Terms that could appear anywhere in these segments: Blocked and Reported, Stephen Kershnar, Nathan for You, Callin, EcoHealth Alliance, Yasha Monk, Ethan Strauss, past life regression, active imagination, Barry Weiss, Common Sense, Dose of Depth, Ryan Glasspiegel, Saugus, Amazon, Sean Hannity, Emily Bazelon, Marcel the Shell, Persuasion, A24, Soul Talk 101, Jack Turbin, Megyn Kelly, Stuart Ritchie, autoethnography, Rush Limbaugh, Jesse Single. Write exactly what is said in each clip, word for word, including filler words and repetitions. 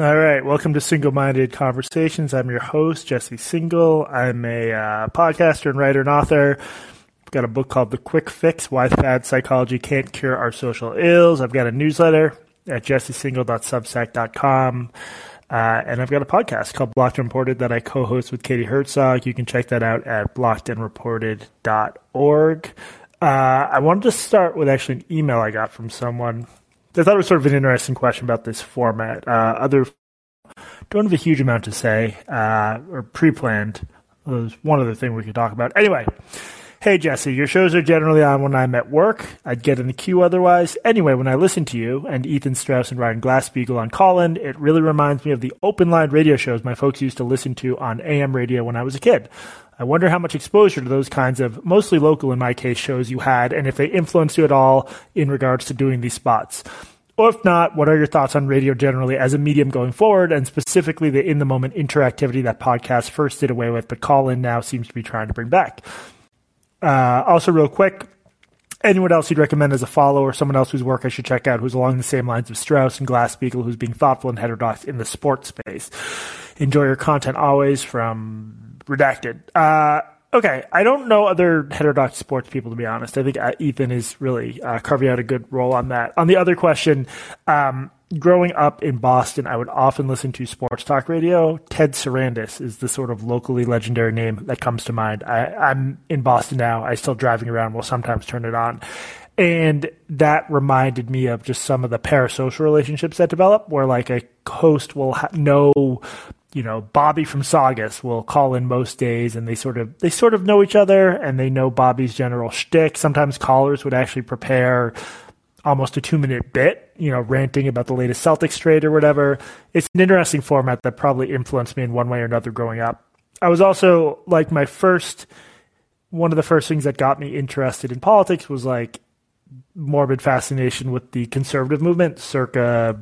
All right. Welcome to Single-Minded Conversations. I'm your host, Jesse Single. I'm a uh, podcaster and writer and author. I've got a book called The Quick Fix, Why Fad Psychology Can't Cure Our Social Ills. I've got a newsletter at jesse single dot substack dot com. Uh, and I've got a podcast called Blocked and Reported that I co-host with Katie Herzog. You can check that out at blocked and reported dot org. Uh, I wanted to start with actually an email I got from someone. I thought it was sort of an interesting question about this format. Uh, other don't have a huge amount to say uh, or pre-planned. There's one other thing we could talk about. Anyway, hey, Jesse, your shows are generally on when I'm at work. I'd get in the queue otherwise. Anyway, when I listen to you and Ethan Strauss and Ryan Glasspiegel on Callin, it really reminds me of the open line radio shows my folks used to listen to on A M radio when I was a kid. I wonder how much exposure to those kinds of, mostly local in my case, shows you had, and if they influenced you at all in regards to doing these spots. Or if not, what are your thoughts on radio generally as a medium going forward, and specifically the in-the-moment interactivity that podcasts first did away with, but Callin now seems to be trying to bring back? Uh, also, real quick, anyone else you'd recommend as a follow or someone else whose work I should check out who's along the same lines of Strauss and Glasspiegel, who's being thoughtful and heterodox in the sports space? Enjoy your content always. From... Redacted. Uh, okay, I don't know other heterodox sports people, to be honest. I think uh, Ethan is really uh, carving out a good role on that. On the other question, um, growing up in Boston, I would often listen to sports talk radio. Ted Sarandis is the sort of locally legendary name that comes to mind. I, I'm in Boston now. I still driving around will sometimes turn it on. And that reminded me of just some of the parasocial relationships that develop where like a host will ha- know – you know, Bobby from Saugus will call in most days and they sort of, they sort of know each other and they know Bobby's general shtick. Sometimes callers would actually prepare almost a two minute bit, you know, ranting about the latest Celtics trade or whatever. It's an interesting format that probably influenced me in one way or another growing up. I was also like my first, one of the first things that got me interested in politics was like morbid fascination with the conservative movement circa,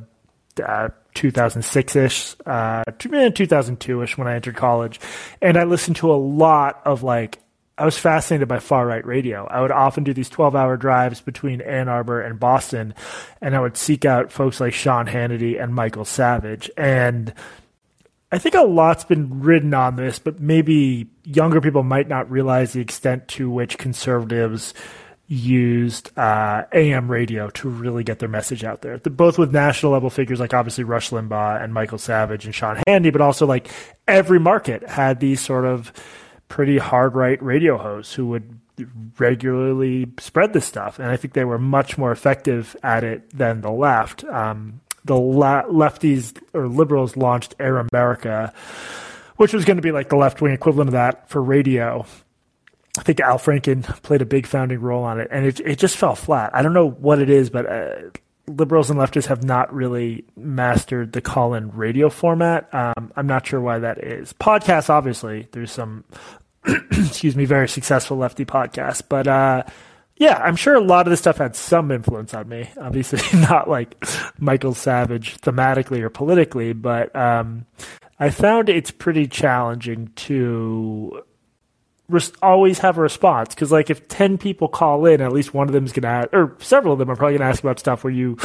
uh, two thousand six-ish, uh, two thousand two-ish when I entered college. And I listened to a lot of like, I was fascinated by far-right radio. I would often do these twelve-hour drives between Ann Arbor and Boston, and I would seek out folks like Sean Hannity and Michael Savage. And I think a lot's been written on this, but maybe younger people might not realize the extent to which conservatives used uh, A M radio to really get their message out there, the, both with national level figures like obviously Rush Limbaugh and Michael Savage and Sean Hannity, but also like every market had these sort of pretty hard right radio hosts who would regularly spread this stuff. And I think they were much more effective at it than the left. Um, the la- lefties or liberals launched Air America, which was going to be like the left-wing equivalent of that for radio. I think Al Franken played a big founding role on it, and it it just fell flat. I don't know what it is, but uh, liberals and leftists have not really mastered the call-in radio format. Um, I'm not sure why that is. Podcasts, obviously, there's some, excuse me, very successful lefty podcasts. But uh, yeah, I'm sure a lot of this stuff had some influence on me. Obviously, not like Michael Savage thematically or politically, but um, I found it's pretty challenging to always have a response, because like if ten people call in, at least one of them is going to ask, or several of them are probably going to ask about stuff where you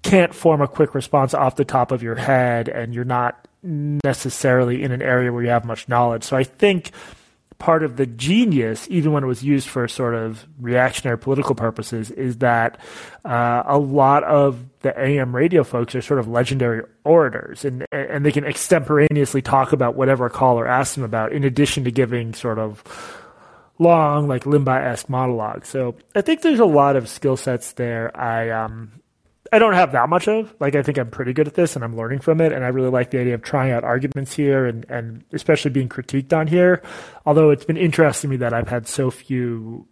can't form a quick response off the top of your head and you're not necessarily in an area where you have much knowledge. So I think part of the genius, even when it was used for sort of reactionary political purposes, is that uh, a lot of the A M radio folks are sort of legendary orators, and and they can extemporaneously talk about whatever a caller asks them about, in addition to giving sort of long, like Limbaugh-esque monologues. So I think there's a lot of skill sets there. I um I don't have that much of. Like, I think I'm pretty good at this and I'm learning from it. And I really like the idea of trying out arguments here and, and especially being critiqued on here. Although it's been interesting to me that I've had so few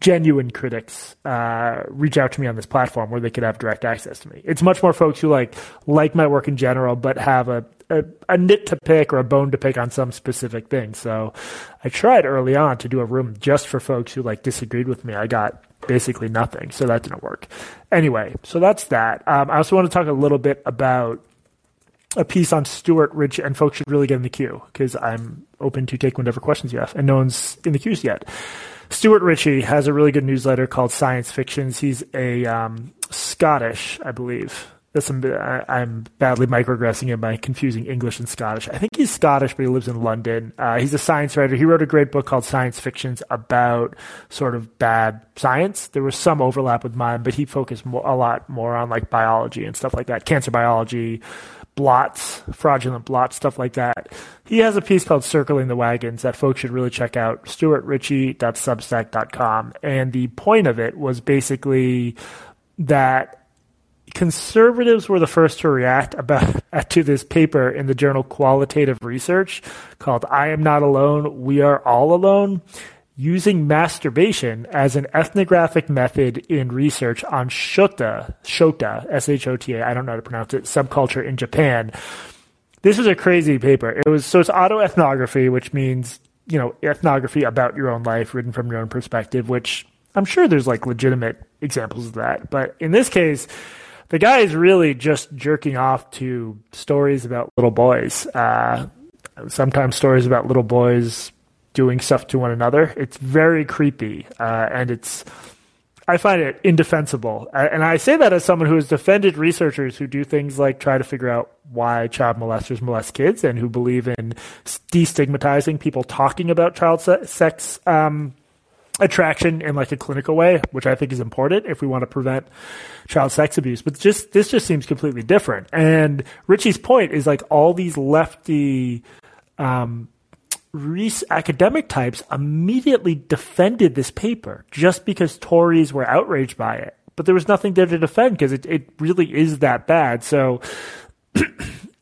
genuine critics uh, reach out to me on this platform where they could have direct access to me. It's much more folks who like, like my work in general, but have a, a, a nit to pick or a bone to pick on some specific thing. So I tried early on to do a room just for folks who like disagreed with me. I got basically nothing. So that didn't work. Anyway, so that's that. Um, I also want to talk a little bit about a piece on Stuart Ritchie, and folks should really get in the queue because I'm open to take whatever questions you have, and no one's in the queues yet. Stuart Ritchie has a really good newsletter called Science Fictions. He's a um, Scottish, I believe, That's some, I, I'm badly microaggressing him by confusing English and Scottish. I think he's Scottish, but he lives in London. Uh, he's a science writer. He wrote a great book called Science Fictions about sort of bad science. There was some overlap with mine, but he focused more, a lot more on like biology and stuff like that, cancer biology, blots, fraudulent blots, stuff like that. He has a piece called Circling the Wagons that folks should really check out, stuart ritchie dot substack dot com. And the point of it was basically that conservatives were the first to react about to this paper in the journal Qualitative Research called I Am Not Alone, We Are All Alone, using masturbation as an ethnographic method in research on shota, shota, S H O T A, I don't know how to pronounce it, subculture in Japan. This is a crazy paper. It was so it's autoethnography, which means, you know, ethnography about your own life written from your own perspective, which I'm sure there's like legitimate examples of that. But in this case, the guy is really just jerking off to stories about little boys. Uh, sometimes stories about little boys doing stuff to one another. It's very creepy, uh, and it's I find it indefensible. And I say that as someone who has defended researchers who do things like try to figure out why child molesters molest kids and who believe in destigmatizing people talking about child sex um attraction in like a clinical way, which I think is important if we want to prevent child sex abuse. But just this just seems completely different. And Richie's point is like all these lefty um, academic types immediately defended this paper just because Tories were outraged by it. But there was nothing there to defend because it, it really is that bad. So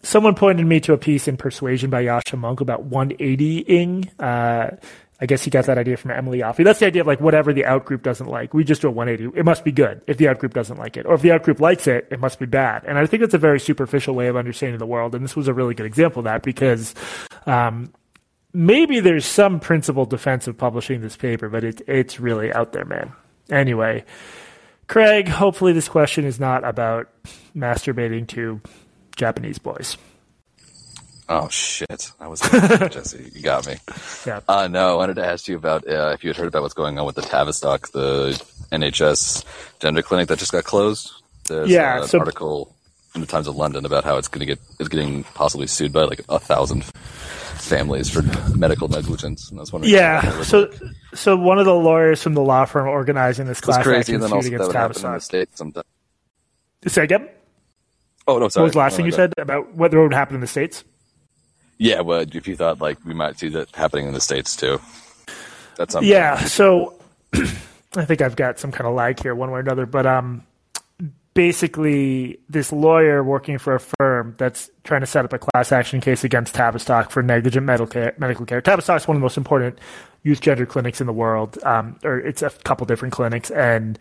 someone pointed me to a piece in Persuasion by Yasha Monk about one eighty-ing. Uh, I guess he got that idea from Emily Offey. That's the idea of like whatever the outgroup doesn't like, we just do a one eighty. It must be good if the outgroup doesn't like it. Or if the outgroup likes it, it must be bad. And I think that's a very superficial way of understanding the world. And this was a really good example of that because um, maybe there's some principled defense of publishing this paper, but it, it's really out there, man. Anyway, Craig, hopefully this question is not about masturbating to Japanese boys. Oh, shit. I was Jesse. You got me. Yeah. Uh, no, I wanted to ask you about uh, if you had heard about what's going on with the Tavistock, the N H S gender clinic that just got closed. There's yeah, uh, so- an article in the Times of London about how it's going to get it's getting possibly sued by like a thousand families for medical negligence. And I was wondering. Yeah. So, so one of the lawyers from the law firm organizing this class action suit against Tavistock. Happen in the States sometimes. Say again? Oh no, sorry. What was the last oh, thing you God. said about what would happen in the States? Yeah, well, if you thought like we might see that happening in the States too, that's something. Yeah. So I think I've got some kind of lag here, one way or another. But um, basically, this lawyer working for a firm that's trying to set up a class action case against Tavistock for negligent medical care. Medical care. Tavistock's one of the most important youth gender clinics in the world, um, or it's a couple different clinics, and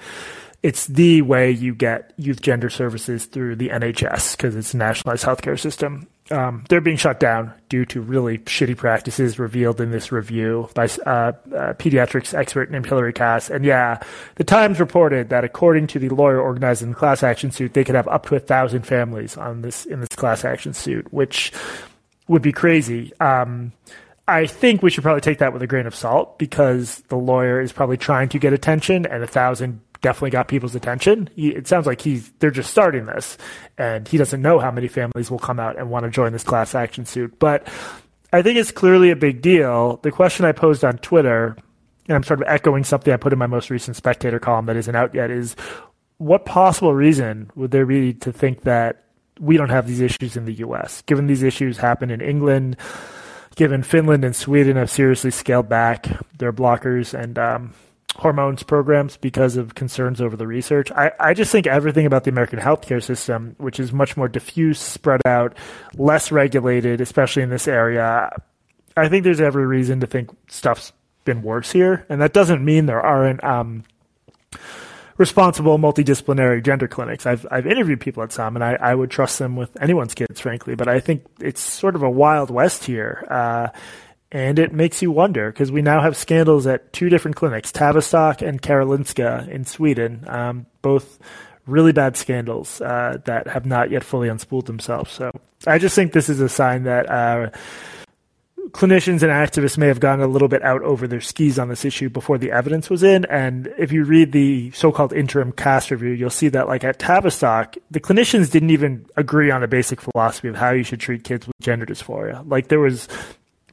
it's the way you get youth gender services through the N H S because it's a nationalized healthcare system. Um, they're being shut down due to really shitty practices revealed in this review by uh, a pediatrics expert named Hillary Cass. And yeah, the Times reported that according to the lawyer organizing the class action suit, they could have up to a thousand families on this in this class action suit, which would be crazy. Um, I think we should probably take that with a grain of salt because the lawyer is probably trying to get attention, and a thousand definitely got people's attention. It sounds like he's they're just starting this, and he doesn't know how many families will come out and want to join this class action suit. But I think it's clearly a big deal. The question I posed on Twitter, and I'm sort of echoing something I put in my most recent Spectator column that isn't out yet, is what possible reason would there be to think that we don't have these issues in the U S, given these issues happen in England, given Finland and Sweden have seriously scaled back their blockers and um, hormones programs because of concerns over the research. I, I just think everything about the American healthcare system, which is much more diffuse, spread out, less regulated, especially in this area, I think there's every reason to think stuff's been worse here. And that doesn't mean there aren't um, responsible multidisciplinary gender clinics. I've I've interviewed people at some, and I, I would trust them with anyone's kids, frankly. But I think it's sort of a wild west here. Uh, And it makes you wonder because we now have scandals at two different clinics, Tavistock and Karolinska in Sweden, um, both really bad scandals uh, that have not yet fully unspooled themselves. So I just think this is a sign that uh, clinicians and activists may have gone a little bit out over their skis on this issue before the evidence was in. And if you read the so-called interim Cass review, you'll see that, like, at Tavistock, the clinicians didn't even agree on a basic philosophy of how you should treat kids with gender dysphoria. Like, there was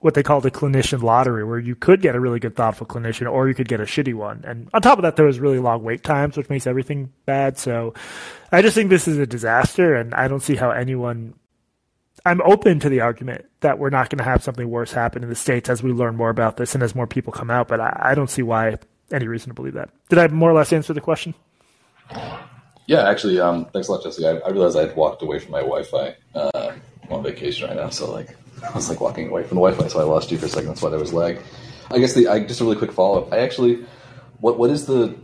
what they called a clinician lottery, where you could get a really good, thoughtful clinician, or you could get a shitty one. And on top of that, there was really long wait times, which makes everything bad. So I just think this is a disaster, and I don't see how anyone... I'm open to the argument that we're not going to have something worse happen in the States as we learn more about this and as more people come out, but I, I don't see why any reason to believe that. Did I more or less answer the question? Yeah, actually, um, thanks a lot, Jesse. I, I realized I had walked away from my Wi-Fi. Uh, I'm on vacation right now, so like I was like walking away from the Wi-Fi, so I lost you for a second. That's why there was lag. I guess the I, just a really quick follow-up. I actually, what what is the?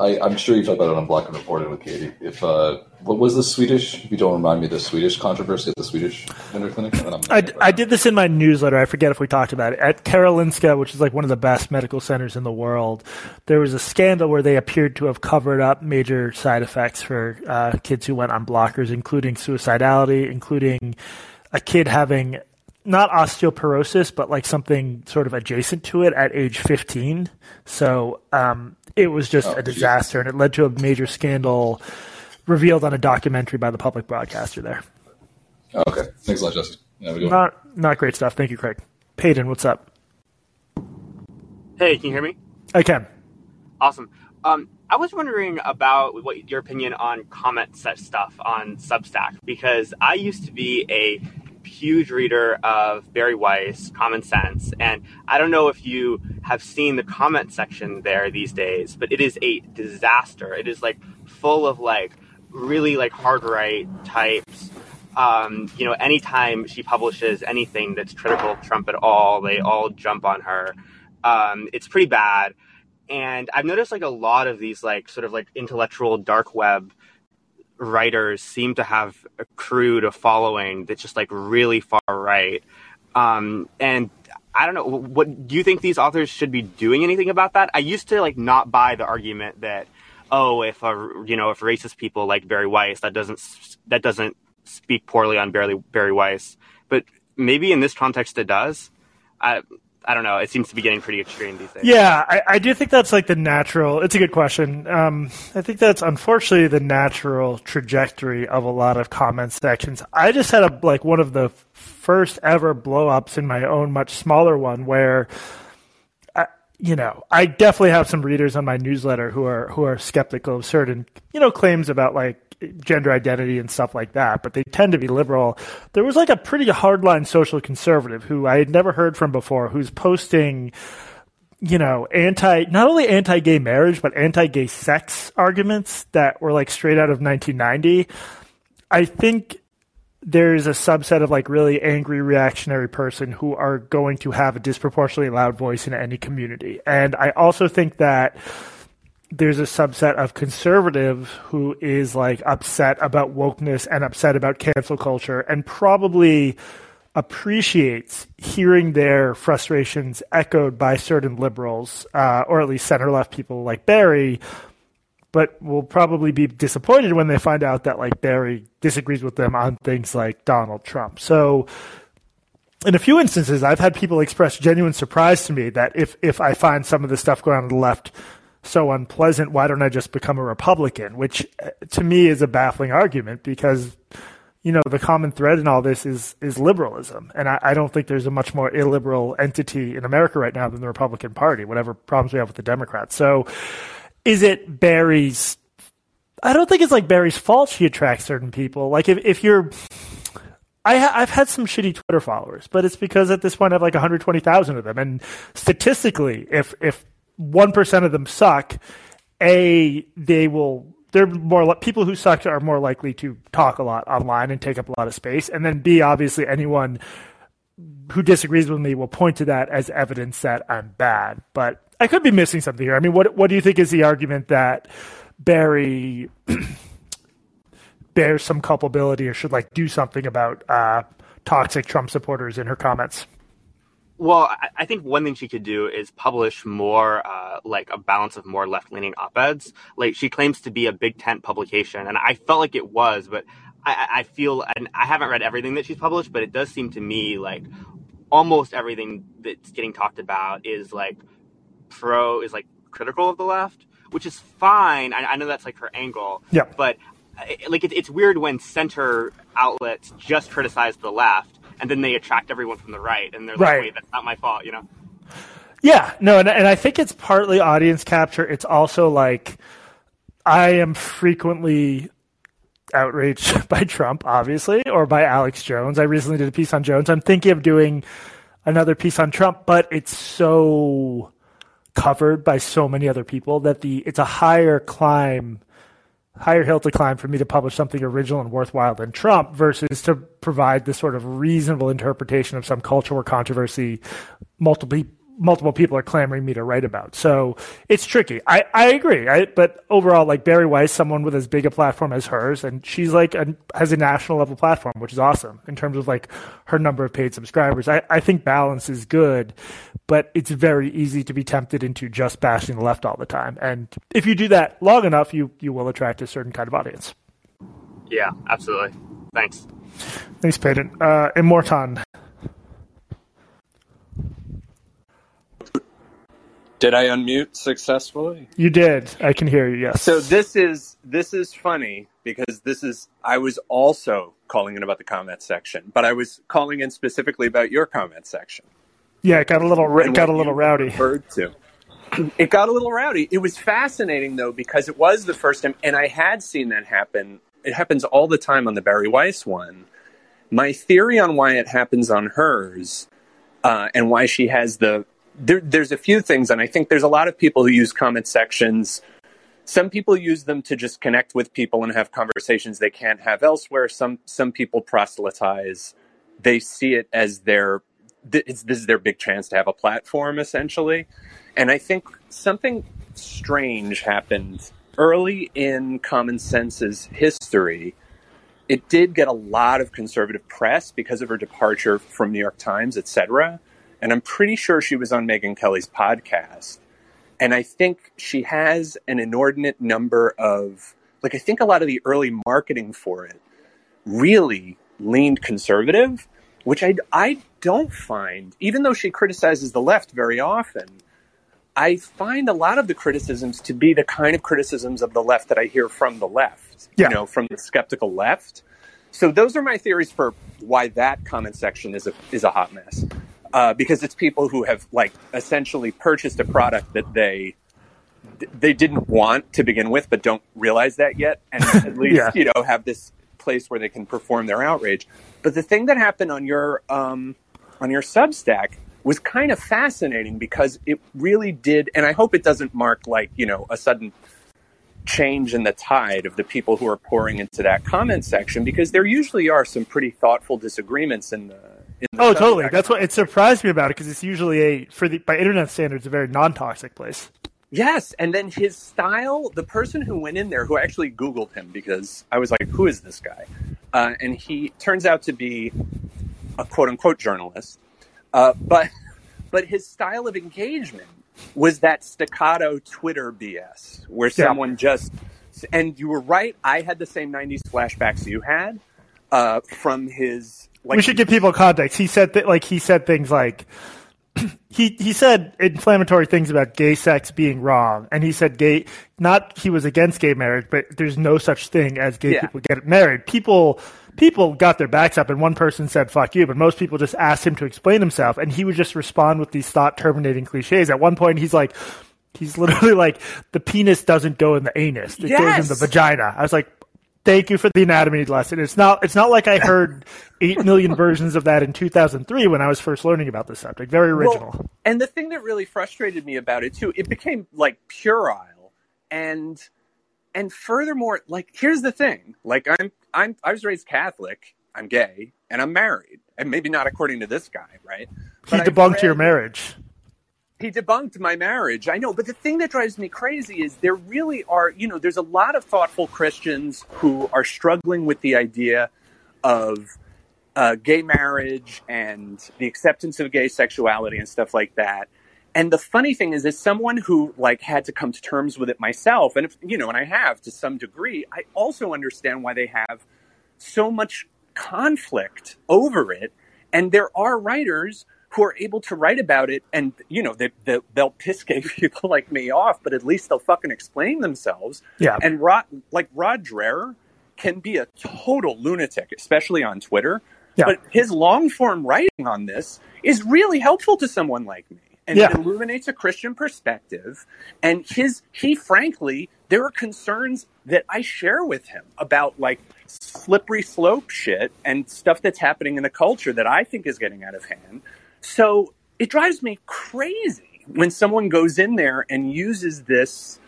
I, I'm sure you talked about it on Blocked and Reported with Katie. If uh, what was the Swedish? If you don't remind me, the Swedish controversy at the Swedish gender clinic. And I'm I, I did this in my newsletter. I forget if we talked about it. At Karolinska, which is like one of the best medical centers in the world, there was a scandal where they appeared to have covered up major side effects for uh, kids who went on blockers, including suicidality, including a kid having not osteoporosis, but like something sort of adjacent to it at age fifteen. So. Um, It was just oh, a disaster, geez. And it led to a major scandal revealed on a documentary by the public broadcaster there. Oh, okay. Thanks a lot, Justin. Yeah, not, not great stuff. Thank you, Craig. Peyton, what's up? Hey, can you hear me? I can. Awesome. Um, I was wondering about what your opinion on comment set stuff on Substack, because I used to be a huge reader of Barry Weiss, Common Sense, and I don't know if you have seen the comment section there these days, but it is a disaster. It is like full of like really like hard right types. Um, you know, anytime she publishes anything that's critical of Trump at all, they all jump on her. Um, it's pretty bad, and I've noticed like a lot of these like sort of like intellectual dark web writers seem to have accrued a following that's just like really far right. Um, and I don't know, what do you think these authors should be doing anything about that? I used to like not buy the argument that, oh, if a, you know, if racist people like Barry Weiss, that doesn't that doesn't speak poorly on Barry Barry Weiss. But maybe in this context it does. I I don't know. It seems to be getting pretty extreme these days. Yeah, I, I do think that's like the natural – it's a good question. Um, I think that's unfortunately the natural trajectory of a lot of comment sections. I just had a, like one of the first ever blow-ups in my own much smaller one where – you know, I definitely have some readers on my newsletter who are who are skeptical of certain, you know, claims about like gender identity and stuff like that, but they tend to be liberal. There was like a pretty hardline social conservative who I had never heard from before, who's posting, you know, anti not only anti-gay marriage but anti-gay sex arguments that were like straight out of nineteen ninety. I think there's a subset of like really angry reactionary person who are going to have a disproportionately loud voice in any community. And I also think that there's a subset of conservative who is like upset about wokeness and upset about cancel culture and probably appreciates hearing their frustrations echoed by certain liberals, uh, or at least center left people like Barry, but will probably be disappointed when they find out that like Barry disagrees with them on things like Donald Trump. So in a few instances, I've had people express genuine surprise to me that if, if I find some of the stuff going on, on the left so unpleasant, why don't I just become a Republican? Which to me is a baffling argument because, you know, the common thread in all this is, is liberalism. And I, I don't think there's a much more illiberal entity in America right now than the Republican Party, whatever problems we have with the Democrats. So is it Barry's – I don't think it's like Barry's fault she attracts certain people. Like if, if you're I – ha- I've had some shitty Twitter followers, but it's because at this point I have like one hundred twenty thousand of them. And statistically, if if one percent of them suck, A, they will – they're more – people who suck are more likely to talk a lot online and take up a lot of space. And then B, obviously anyone who disagrees with me will point to that as evidence that I'm bad. But – I could be missing something here. I mean, what what do you think is the argument that Barry bears some culpability or should like do something about uh, toxic Trump supporters in her comments? Well, I think one thing she could do is publish more, uh, like a balance of more left-leaning op-eds. Like she claims to be a big tent publication, and I felt like it was, but I, I feel and I haven't read everything that she's published, but it does seem to me like almost everything that's getting talked about is like pro is like critical of the left, which is fine. I, I know that's like her angle, yeah. But like it, it's weird when center outlets just criticize the left and then they attract everyone from the right, and they're like, right. Wait, that's not my fault, you know? Yeah, no, and, and I think it's partly audience capture. It's also like I am frequently outraged by Trump, obviously, or by Alex Jones. I recently did a piece on Jones. I'm thinking of doing another piece on Trump, but it's so covered by so many other people that the it's a higher climb, higher hill to climb for me to publish something original and worthwhile than Trump versus to provide this sort of reasonable interpretation of some culture or controversy multiple multiple people are clamoring me to write about. So it's tricky. I, I agree. I, but overall, like Barry Weiss, someone with as big a platform as hers, and she's like, a, has a national level platform, which is awesome in terms of like her number of paid subscribers. I, I think balance is good, but it's very easy to be tempted into just bashing the left all the time. And if you do that long enough, you, you will attract a certain kind of audience. Yeah, absolutely. Thanks. Thanks, Peyton. Uh, and Morton. Did I unmute successfully? You did. I can hear you, yes. So this is this is funny because this is I was also calling in about the comment section, but I was calling in specifically about your comment section. Yeah, it got a little it got a little rowdy. Referred to. It got a little rowdy. It was fascinating though, because it was the first time, and I had seen that happen. It happens all the time on the Barry Weiss one. My theory on why it happens on hers, uh, and why she has the There, there's a few things, and I think there's a lot of people who use comment sections. Some people use them to just connect with people and have conversations they can't have elsewhere. Some some people proselytize. They see it as their th- it's, this is their big chance to have a platform, essentially. And I think something strange happened early in Common Sense's history. It did get a lot of conservative press because of her departure from New York Times, et cetera. And I'm pretty sure she was on Megyn Kelly's podcast. And I think she has an inordinate number of, like, I think a lot of the early marketing for it really leaned conservative, which I, I don't find, even though she criticizes the left very often, I find a lot of the criticisms to be the kind of criticisms of the left that I hear from the left, yeah. You know, from the skeptical left. So those are my theories for why that comment section is a is a hot mess. Uh, because it's people who have, like, essentially purchased a product that they they didn't want to begin with, but don't realize that yet, and at least yeah. you know have this place where they can perform their outrage. But the thing that happened on your um, on your Substack was kind of fascinating because it really did, and I hope it doesn't mark like you know a sudden change in the tide of the people who are pouring into that comment section, because there usually are some pretty thoughtful disagreements in the. Oh, totally. Back. That's what it surprised me about it, because it's usually a for the by internet standards a very non-toxic place. Yes, and then his style. The person who went in there, who actually Googled him because I was like, "Who is this guy?" Uh, and he turns out to be a quote-unquote journalist. Uh, but but his style of engagement was that staccato Twitter B S, where yeah. someone just and you were right. I had the same nineties flashbacks you had uh, from his. Like, we should give people context. He said th- like he said things like he he said inflammatory things about gay sex being wrong, and he said gay not he was against gay marriage, but there's no such thing as gay yeah. people get married. People people got their backs up, and one person said "fuck you," but most people just asked him to explain himself, and he would just respond with these thought terminating cliches. At one point, he's like he's literally like the penis doesn't go in the anus; it yes. goes in the vagina. I was like. Thank you for the anatomy lesson. It's not it's not like I heard eight million versions of that in two thousand three when I was first learning about this subject. Very original. Well, and the thing that really frustrated me about it, too, it became, like, puerile. And and furthermore, like, here's the thing. Like, I'm I'm I was raised Catholic. I'm gay. And I'm married. And maybe not according to this guy, right? But he debunked read, your marriage. He debunked my marriage. I know. But the thing that drives me crazy is there really are, you know, there's a lot of thoughtful Christians who are struggling with the idea of uh, gay marriage and the acceptance of gay sexuality and stuff like that. And the funny thing is, as someone who, like, had to come to terms with it myself, and, if, you know, and I have to some degree, I also understand why they have so much conflict over it. And there are writers who are able to write about it. And, you know, they, they, they'll piss gay people like me off, but at least they'll fucking explain themselves. Yeah. And Rod, like Rod Dreher can be a total lunatic, especially on Twitter. Yeah. But his long form writing on this is really helpful to someone like me. And yeah. it illuminates a Christian perspective. And his, he, frankly, there are concerns that I share with him about, like, slippery slope shit and stuff that's happening in the culture that I think is getting out of hand. So it drives me crazy when someone goes in there and uses this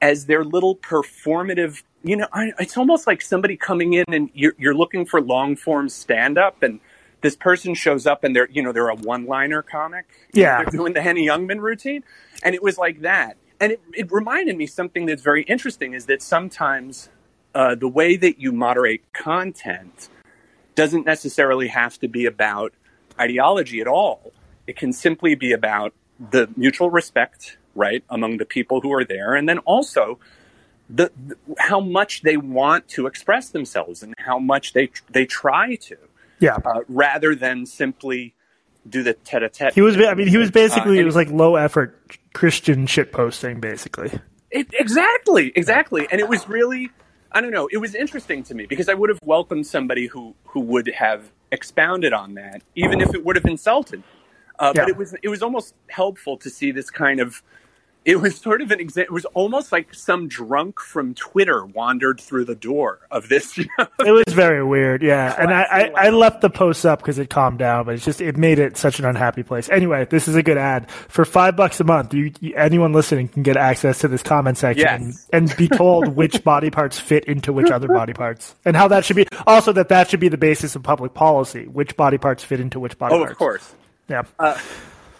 as their little performative, you know, I, it's almost like somebody coming in and you're, you're looking for long form stand up and this person shows up and they're, you know, they're a one liner comic. Yeah. They're doing the Henny Youngman routine. And it was like that. And it, it reminded me something that's very interesting is that sometimes uh, the way that you moderate content doesn't necessarily have to be about ideology at all. It can simply be about the mutual respect, right, among the people who are there. And then also the, the how much they want to express themselves and how much they they try to. Yeah. Uh, rather than simply do the tete-a-tete. He was, I mean, he was basically, uh, it was like low effort Christian shit posting, basically. It, exactly. Exactly. And it was really, I don't know, it was interesting to me because I would have welcomed somebody who, who would have expounded on that, even if it would have insulted. Uh, yeah. But it was, it was almost helpful to see this kind of, it was sort of an example. It was almost like some drunk from Twitter wandered through the door of this. You know? It was very weird. Yeah. And I, I, I left the post up because it calmed down, but it's just, it made it such an unhappy place. Anyway, this is a good ad for five bucks a month. You, you, anyone listening can get access to this comment section yes. and, and be told which body parts fit into which other body parts and how that should be. Also that that should be the basis of public policy, which body parts fit into which body oh, parts. Oh, of course. Yeah. Uh,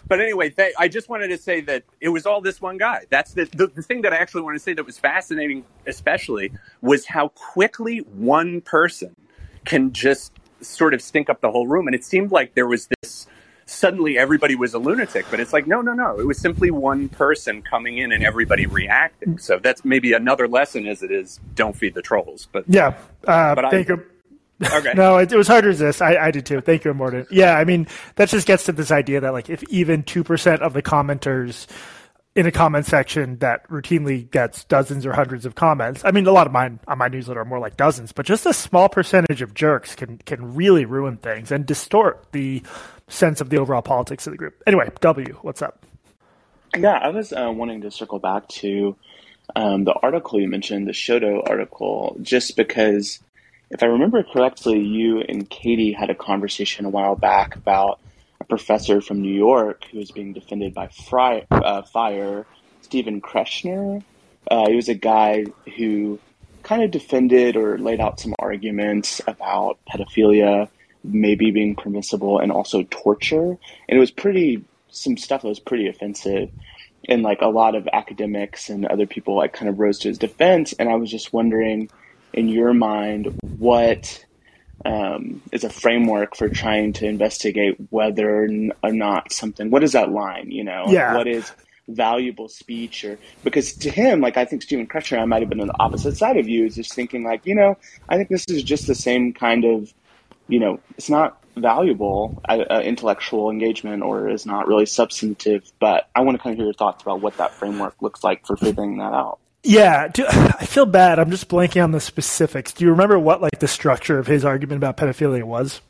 But anyway, th- I just wanted to say that it was all this one guy. That's the, the the thing that I actually want to say that was fascinating, especially, was how quickly one person can just sort of stink up the whole room. And it seemed like there was this, suddenly everybody was a lunatic. But it's like, no, no, no. It was simply one person coming in and everybody reacting. So that's maybe another lesson as it is, don't feed the trolls. But yeah, uh, but thank I, you. Okay. No, it, it was hard to resist. I, I did too. Thank you, Morton. Yeah, I mean, that just gets to this idea that, like, if even two percent of the commenters in a comment section that routinely gets dozens or hundreds of comments, I mean, a lot of mine on my newsletter are more like dozens, but just a small percentage of jerks can, can really ruin things and distort the sense of the overall politics of the group. Anyway, W, what's up? Yeah, I was uh, wanting to circle back to um, the article you mentioned, the Shota article, just because if I remember correctly, you and Katie had a conversation a while back about a professor from New York who was being defended by fry, uh, fire, Stephen Kershnar. Uh, he was a guy who kind of defended or laid out some arguments about pedophilia maybe being permissible and also torture. And it was pretty, some stuff that was pretty offensive. And like a lot of academics and other people like kind of rose to his defense. And I was just wondering, in your mind, what um, is a framework for trying to investigate whether or not something, what is that line, you know, yeah. what is valuable speech? Or because to him, like, I think Stephen Kershnar, I might have been on the opposite side of you, is just thinking like, you know, I think this is just the same kind of, you know, it's not valuable uh, intellectual engagement or is not really substantive, but I want to kind of hear your thoughts about what that framework looks like for figuring that out. Yeah, do, I feel bad. I'm just blanking on the specifics. Do you remember what, like, the structure of his argument about pedophilia was?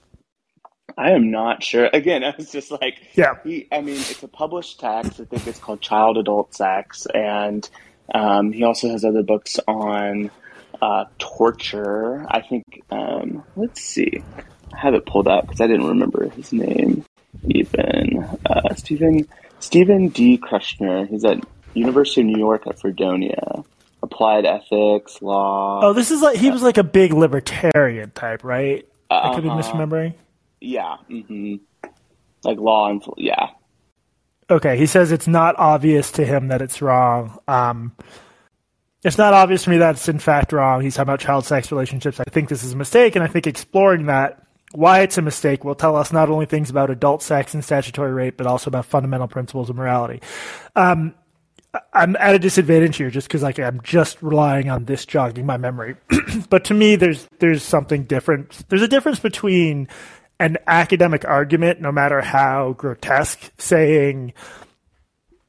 I am not sure. Again, I was just like, yeah. He, I mean, it's a published text. I think it's called Child Adult Sex. And um, he also has other books on uh, torture. I think, um, let's see. I have it pulled up because I didn't remember his name even. Uh, Stephen, Stephen D. Kershnar. He's at University of New York at Fredonia, applied ethics, law. Oh, this is like, he was like a big libertarian type, right? Uh-huh. I could be misremembering. Yeah. Mm-hmm. Like law and, yeah. Okay. He says it's not obvious to him that it's wrong. Um, it's not obvious to me that it's in fact wrong. He's talking about child sex relationships. I think this is a mistake. And I think exploring that, why it's a mistake, will tell us not only things about adult sex and statutory rape, but also about fundamental principles of morality. Um, I'm at a disadvantage here just because, like, I'm just relying on this jogging my memory. But to me, there's there's something different. There's a difference between an academic argument, no matter how grotesque, saying,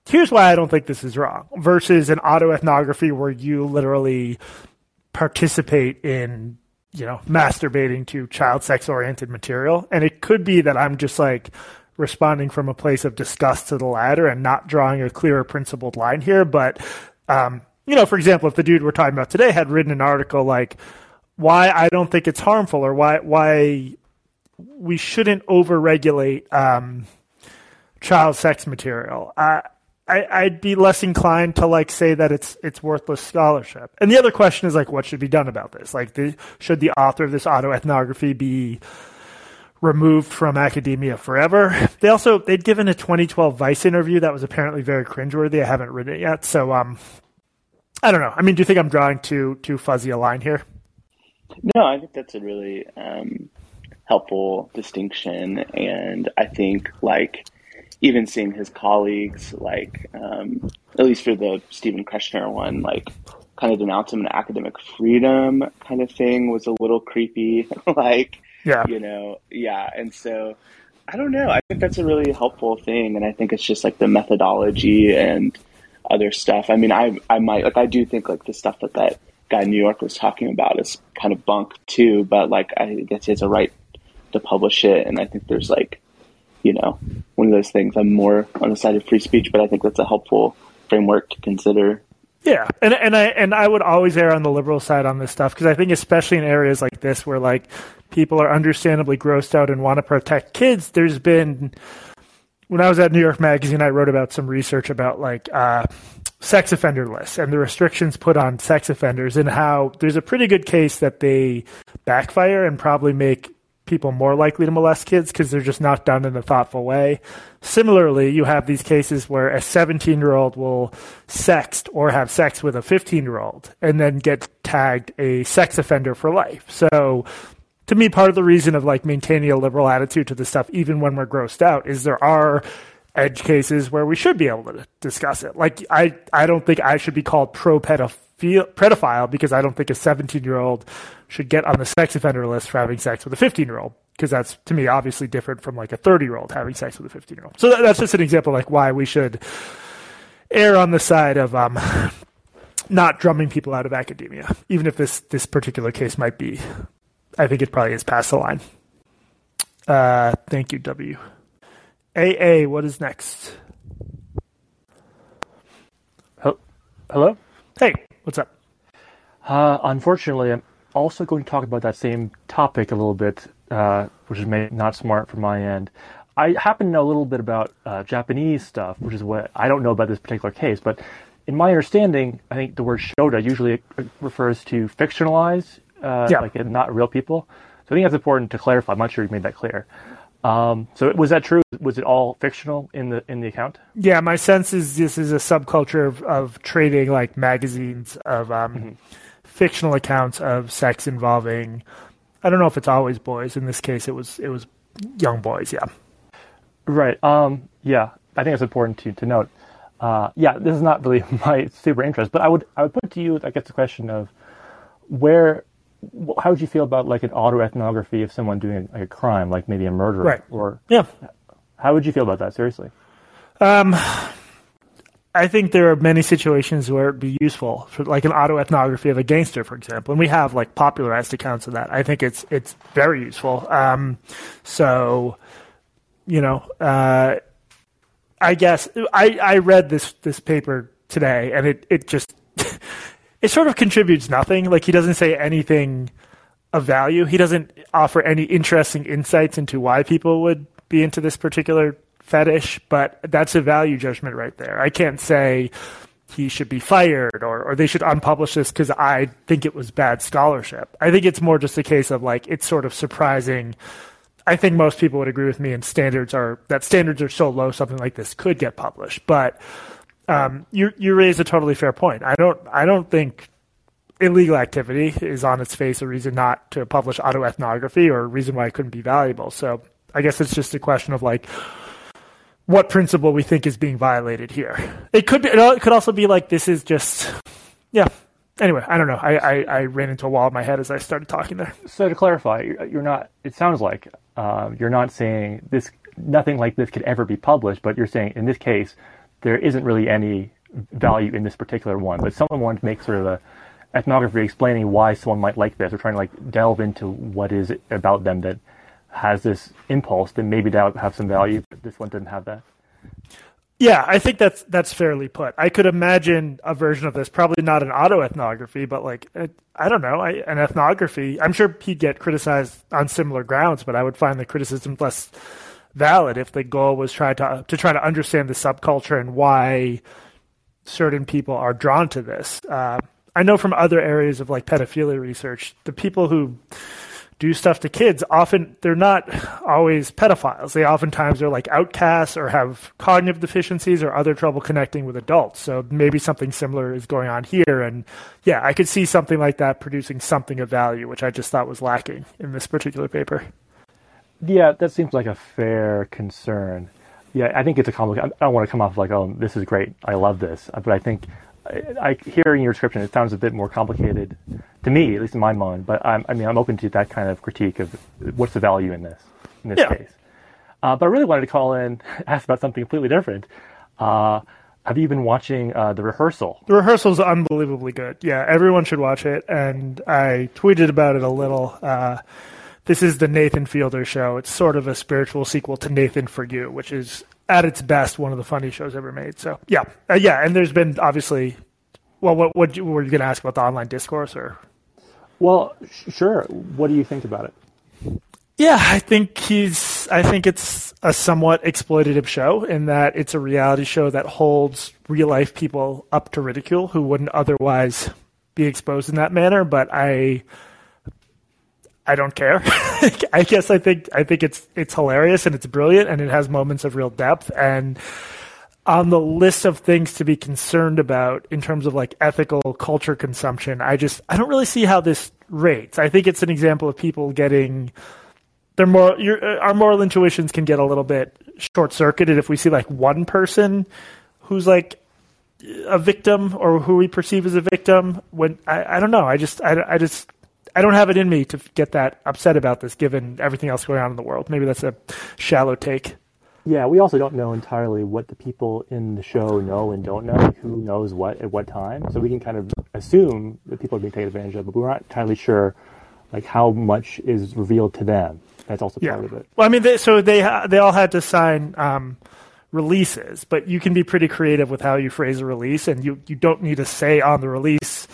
here's why I don't think this is wrong, versus an autoethnography where you literally participate in, you know, masturbating to child sex-oriented material. And it could be that I'm just like responding from a place of disgust to the latter and not drawing a clearer principled line here. But, um, you know, for example, if the dude we're talking about today had written an article like why I don't think it's harmful or why why we shouldn't overregulate um, child sex material, uh, I, I'd be less inclined to like say that it's it's worthless scholarship. And the other question is like, what should be done about this? Like, the, should the author of this autoethnography be removed from academia forever? They also they'd given a twenty twelve Vice interview that was apparently very cringeworthy. I haven't read it yet, so um, I don't know. I mean, do you think I'm drawing too too fuzzy a line here? No, I think that's a really um, helpful distinction, and I think like. Even seeing his colleagues, like, um, at least for the Stephen Kershnar one, like, kind of denounce him in academic freedom kind of thing was a little creepy. like, yeah. you know, yeah. And so, I don't know. I think that's a really helpful thing. And I think it's just, like, the methodology and other stuff. I mean, I I might, like, I do think, like, the stuff that that guy in New York was talking about is kind of bunk, too. But, like, I guess he has a right to publish it. And I think there's, like, you know, one of those things. I'm more on the side of free speech, but I think that's a helpful framework to consider. Yeah. And, and I, and I would always err on the liberal side on this stuff. Cause I think especially in areas like this, where like people are understandably grossed out and want to protect kids. There's been, when I was at New York Magazine, I wrote about some research about like, uh, sex offender lists and the restrictions put on sex offenders and how there's a pretty good case that they backfire and probably make people more likely to molest kids because they're just not done in a thoughtful way. Similarly, you have these cases where a seventeen-year-old will sext or have sex with a fifteen-year-old and then get tagged a sex offender for life. So to me, part of the reason of like maintaining a liberal attitude to this stuff, even when we're grossed out, is there are edge cases where we should be able to discuss it. Like I, I don't think I should be called pro-pedophile pedophile because I don't think a seventeen-year-old should get on the sex offender list for having sex with a fifteen-year-old because that's, to me, obviously different from like a thirty-year-old having sex with a fifteen-year-old. So that's just an example of like why we should err on the side of um, not drumming people out of academia, even if this this particular case might be, I think it probably is past the line. Uh, thank you, W. A A, what is next? Hello? Hey. What's up? Uh, unfortunately, I'm also going to talk about that same topic a little bit, uh, which is maybe not smart from my end. I happen to know a little bit about uh, Japanese stuff, which is what I don't know about this particular case. But in my understanding, I think the word shota usually refers to fictionalized, uh, yeah. like not real people. So I think that's important to clarify. I'm not sure you made that clear. Um, so was that true? Was it all fictional in the in the account? Yeah, my sense is this is a subculture of, of trading like magazines of um, mm-hmm. fictional accounts of sex involving. I don't know if it's always boys. In this case, it was it was young boys. Yeah, right. Um, yeah, I think it's important to to note. Uh, yeah, this is not really my super interest, but I would I would put to you, I guess, the question of where. How would you feel about like an autoethnography of someone doing like a crime, like maybe a murder? Right. Or yeah. How would you feel about that? Seriously. Um, I think there are many situations where it'd be useful for like an autoethnography of a gangster, for example. And we have like popularized accounts of that. I think it's, it's very useful. Um, so, you know, uh, I guess I, I read this, this paper today and it, it just, it sort of contributes nothing. Like he doesn't say anything of value. He doesn't offer any interesting insights into why people would be into this particular fetish, but that's a value judgment right there. I can't say he should be fired or, or they should unpublish this because I think it was bad scholarship. I think it's more just a case of like, it's sort of surprising. I think most people would agree with me and standards are that standards are so low, something like this could get published, but Um, you you raise a totally fair point. I don't I don't think illegal activity is on its face a reason not to publish autoethnography or a reason why it couldn't be valuable. So I guess it's just a question of like what principle we think is being violated here. It could be, it could also be like this is just yeah. Anyway, I don't know. I, I, I ran into a wall in my head as I started talking there. So to clarify, you're not. It sounds like uh, you're not saying this, nothing like this could ever be published, but you're saying in this case, there isn't really any value in this particular one. But someone wanted to make sort of a ethnography explaining why someone might like this, or trying to like delve into what is it about them that has this impulse, then maybe that would have some value, but this one didn't have that. Yeah, I think that's that's fairly put. I could imagine a version of this, probably not an autoethnography, but like, I don't know, I, an ethnography. I'm sure he'd get criticized on similar grounds, but I would find the criticism less valid if the goal was try to to try to understand the subculture and why certain people are drawn to this. Uh, I know from other areas of like pedophilia research, the people who do stuff to kids often, they're not always pedophiles. They oftentimes are like outcasts or have cognitive deficiencies or other trouble connecting with adults. So maybe something similar is going on here. And yeah, I could see something like that producing something of value, which I just thought was lacking in this particular paper. Yeah, that seems like a fair concern. Yeah, I think it's a complicated, I don't want to come off like, oh, this is great, I love this. But I think I, I, hearing your description, it sounds a bit more complicated to me, at least in my mind. But I'm, I mean, I'm open to that kind of critique of what's the value in this, in this yeah. case. Uh, but I really wanted to call in, ask about something completely different. Uh, have you been watching uh, The Rehearsal? The Rehearsal's unbelievably good. Yeah, everyone should watch it. And I tweeted about it a little. Uh, this is the Nathan Fielder show. It's sort of a spiritual sequel to Nathan for You, which is at its best one of the funniest shows ever made. So yeah, uh, yeah. And there's been obviously, well, what what you, were you going to ask about the online discourse or? Well, sh- sure. What do you think about it? Yeah, I think he's. I think it's a somewhat exploitative show in that it's a reality show that holds real life people up to ridicule who wouldn't otherwise be exposed in that manner. But I. I don't care. I guess I think I think it's it's hilarious and it's brilliant and it has moments of real depth. And on the list of things to be concerned about in terms of like ethical culture consumption, I just I don't really see how this rates. I think it's an example of people getting their moral, your, our moral intuitions can get a little bit short-circuited if we see like one person who's like a victim or who we perceive as a victim. When I, I don't know, I just I, I just. I don't have it in me to get that upset about this, given everything else going on in the world. Maybe that's a shallow take. Yeah, we also don't know entirely what the people in the show know and don't know, who knows what at what time. So we can kind of assume that people are being taken advantage of, but we're not entirely sure like how much is revealed to them. That's also part yeah. of it. Well, I mean, they, so they they all had to sign um, releases, but you can be pretty creative with how you phrase a release, and you, you don't need to say on the release,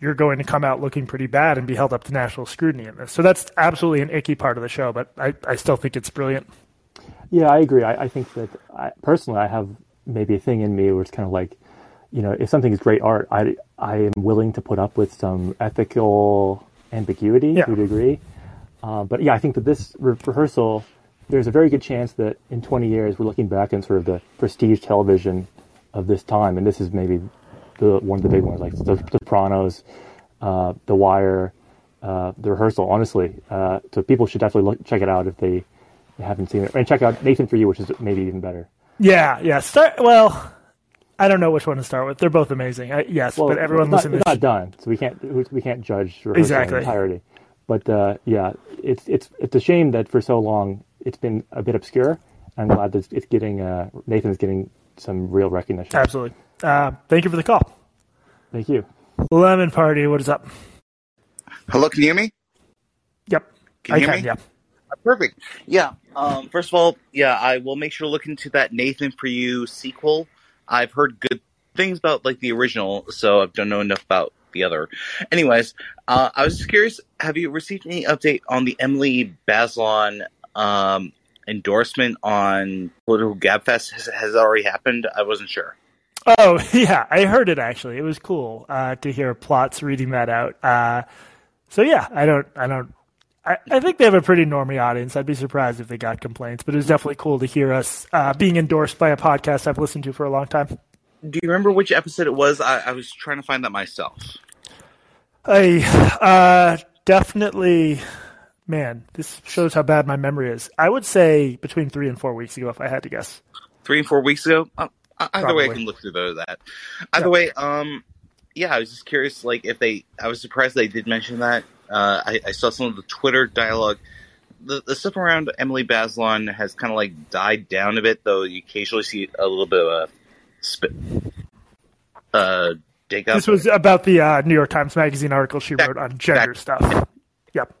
you're going to come out looking pretty bad and be held up to national scrutiny in this. So that's absolutely an icky part of the show, but I, I still think it's brilliant. Yeah, I agree. I, I think that I, personally, I have maybe a thing in me where it's kind of like, you know, if something is great art, I, I am willing to put up with some ethical ambiguity yeah. to a degree. Uh, but yeah, I think that this re- rehearsal, there's a very good chance that in twenty years, we're looking back on sort of the prestige television of this time. And this is maybe The, one of the big ones, like The Sopranos, uh, The Wire, uh, The Rehearsal, honestly. Uh, so people should definitely look, check it out if they haven't seen it. And check out Nathan for You, which is maybe even better. Yeah, yeah. Start, well, I don't know which one to start with. They're both amazing. I, yes, well, but everyone it's listening. Not, it's to not done, so we can't we can't judge Rehearsal exactly. in entirety. But uh, yeah, it's it's it's a shame that for so long it's been a bit obscure. I'm glad that it's getting uh, Nathan's getting some real recognition. Absolutely. Uh, thank you for the call. Thank you. Lemon Party, what is up? Hello, can you hear me? Yep. Can you I hear can, me? Yeah. Perfect. Yeah. Um, first of all, yeah, I will make sure to look into that Nathan for You sequel. I've heard good things about like the original, so I don't know enough about the other. Anyways, uh, I was just curious, have you received any update on the Emily Bazelon um, endorsement on Political Gabfest? Has, has it already happened? I wasn't sure. Oh, yeah, I heard it, actually. It was cool uh, to hear Plots reading that out. Uh, so, yeah, I don't – I don't. I, I think they have a pretty normie audience. I'd be surprised if they got complaints, but it was definitely cool to hear us uh, being endorsed by a podcast I've listened to for a long time. Do you remember which episode it was? I, I was trying to find that myself. I uh, definitely – man, this shows how bad my memory is. I would say between three and four weeks ago if I had to guess. Three and four weeks ago? Oh. Either Probably. way, I can look through those, that. Either yeah. way, um, yeah, I was just curious, like, if they, I was surprised they did mention that. Uh, I, I saw some of the Twitter dialogue the, the stuff around Emily Bazelon has kind of like died down a bit, though you occasionally see a little bit of a spit. Uh, dig up. This was about the uh, New York Times Magazine article she that, wrote on gender that, stuff. Yeah. Yep.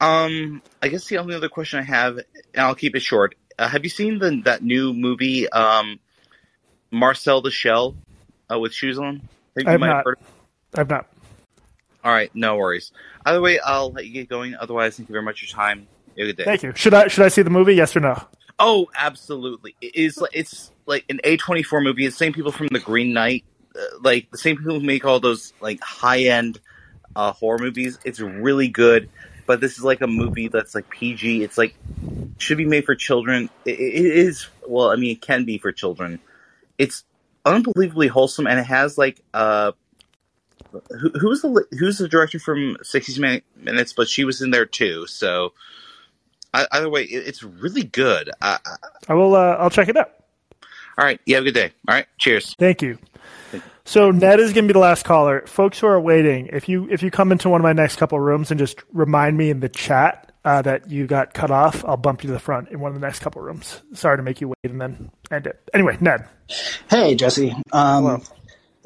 Um, I guess the only other question I have, and I'll keep it short. Uh, have you seen the, that new movie, um, Marcel the Shell, uh, with shoes on? I have not. I've not. All right, no worries. Either way, I'll let you get going. Otherwise, thank you very much for your time. Have a good day. Thank you. Should I should I see the movie? Yes or no? Oh, absolutely. It is. It's like an A twenty-four movie. It's the same people from The Green Knight, uh, like the same people who make all those like high end uh, horror movies. It's really good. But this is like a movie that's like P G. It's like should be made for children. It, it is. Well, I mean, it can be for children. It's unbelievably wholesome, and it has like a. Uh, Who, who's the who's the director from sixty minutes? But she was in there too. So I, either way, it, it's really good. I, I, I will. Uh, I'll check it out. All right. You have a good day. All right. Cheers. Thank you. Thank you. So Ned is going to be the last caller. Folks who are waiting, if you if you come into one of my next couple rooms and just remind me in the chat uh, that you got cut off, I'll bump you to the front in one of the next couple rooms. Sorry to make you wait and then end it. Anyway, Ned. Hey, Jesse. Um, Hello.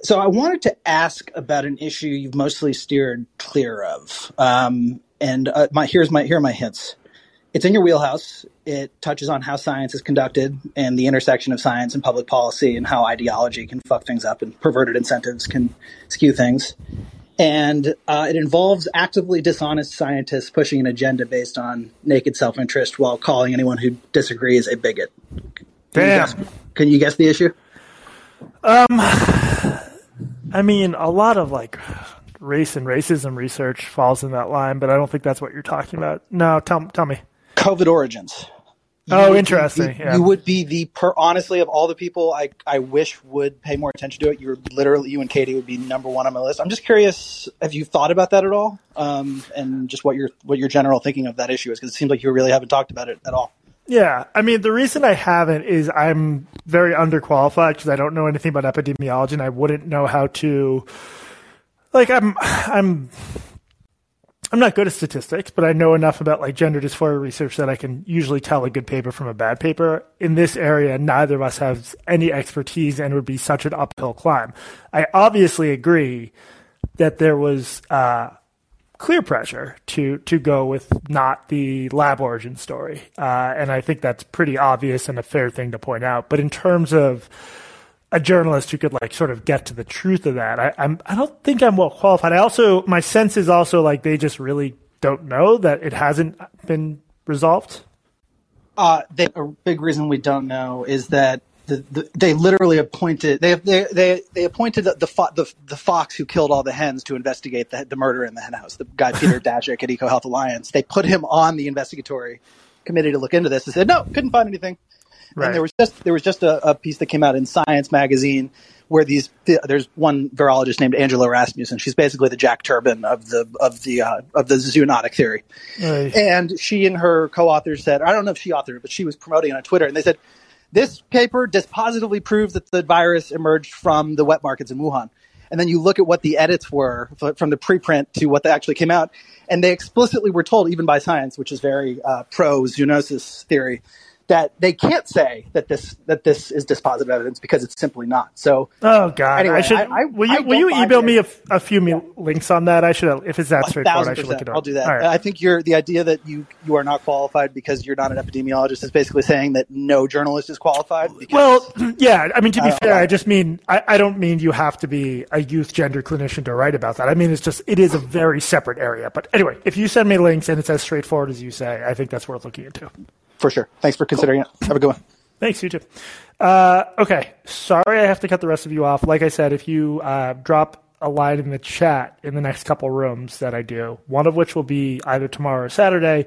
So I wanted to ask about an issue you've mostly steered clear of, um, and uh, my, here's my here are my hints. It's in your wheelhouse. It touches on how science is conducted and the intersection of science and public policy and how ideology can fuck things up and perverted incentives can skew things. And uh, it involves actively dishonest scientists pushing an agenda based on naked self-interest while calling anyone who disagrees a bigot. Can Damn. You guess, can you guess the issue? Um... I mean, a lot of like race and racism research falls in that line, but I don't think that's what you're talking about. No, tell tell me. COVID origins. You oh, interesting. Be, you, yeah. you would be the per, honestly of all the people I I wish would pay more attention to it. You're literally you and Katie would be number one on my list. I'm just curious, have you thought about that at all? Um, and just what your what your general thinking of that issue is, because it seems like you really haven't talked about it at all. Yeah, I mean, the reason I haven't is I'm very underqualified because I don't know anything about epidemiology, and I wouldn't know how to. Like, I'm, I'm, I'm not good at statistics, but I know enough about like gender dysphoria research that I can usually tell a good paper from a bad paper. In this area, neither of us has any expertise, and it would be such an uphill climb. I obviously agree that there was. Uh, clear pressure to to go with not the lab origin story. Uh, and I think that's pretty obvious and a fair thing to point out. But in terms of a journalist who could like sort of get to the truth of that, I I'm, I don't think I'm well qualified. I also, my sense is also like they just really don't know that it hasn't been resolved. Uh, they, a big reason we don't know is that The, the, they literally appointed they they they, they appointed the the, fo- the the fox who killed all the hens to investigate the, the murder in the hen house. The guy Peter Daszak at EcoHealth Alliance. They put him on the investigatory committee to look into this and said no, couldn't find anything. Right. And there was just there was just a, a piece that came out in Science magazine where these there's one virologist named Angela Rasmussen. She's basically the Jack Turbin of the of the uh, of the zoonotic theory. Right. And she and her co-author said, I don't know if she authored it, but she was promoting it on Twitter, and they said, this paper dispositively proves that the virus emerged from the wet markets in Wuhan. And then you look at what the edits were from the preprint to what they actually came out. And they explicitly were told, even by Science, which is very uh, pro-zoonosis theory, that they can't say that this that this is dispositive evidence because it's simply not. So, oh god, anyway, I should. I, I, will you, will you email it. me a, a few yeah. links on that? I should, if it's that straightforward, I should look it up. I'll do that. Right. I think you're, the idea that you you are not qualified because you're not an epidemiologist is basically saying that no journalist is qualified. Because, well, yeah, I mean to be I fair, know. I just mean I, I don't mean you have to be a youth gender clinician to write about that. I mean it's just it is a very separate area. But anyway, if you send me links and it's as straightforward as you say, I think that's worth looking into. For sure. Thanks for considering cool. it. Have a good one. Thanks, you too. Uh, okay. Sorry I have to cut the rest of you off. Like I said, if you uh, drop a line in the chat in the next couple rooms that I do, one of which will be either tomorrow or Saturday,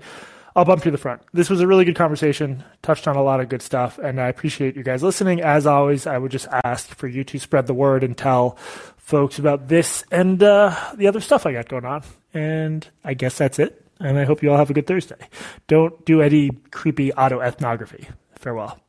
I'll bump you to the front. This was a really good conversation, touched on a lot of good stuff, and I appreciate you guys listening. As always, I would just ask for you to spread the word and tell folks about this and uh, the other stuff I got going on. And I guess that's it. And I hope you all have a good Thursday. Don't do any creepy autoethnography. Farewell.